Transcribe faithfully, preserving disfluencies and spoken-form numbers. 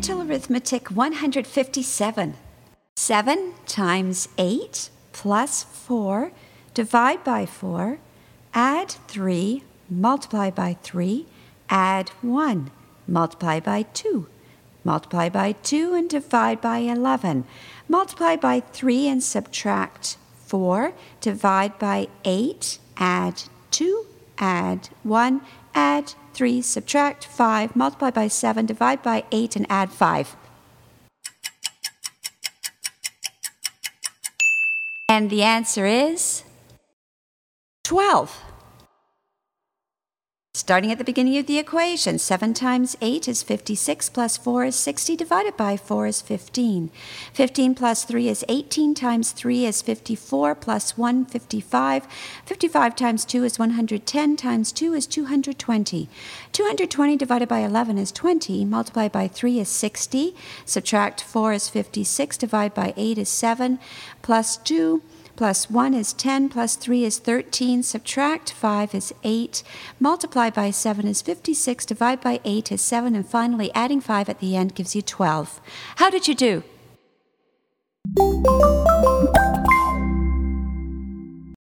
Mental Arithmetic one hundred fifty-seven. seven times eight plus four, divide by four, add three, multiply by three, add one, multiply by two, multiply by two and divide by eleven, multiply by three and subtract four, divide by eight, add two, add one, add three, subtract five, multiply by seven, divide by eight, and add five. And the answer is twelve. Starting at the beginning of the equation, seven times eight is fifty-six, plus four is sixty, divided by four is fifteen. fifteen plus three is eighteen, times three is fifty-four, plus one, fifty-five. fifty-five times two is one hundred ten, times two is two hundred twenty. two hundred twenty divided by eleven is twenty, multiplied by three is sixty, subtract four is fifty-six, divided by eight is seven, plus two. Plus one is ten, plus three is thirteen, subtract five is eight, multiply by seven is fifty-six, divide by eight is seven, and finally adding five at the end gives you twelve. How did you do?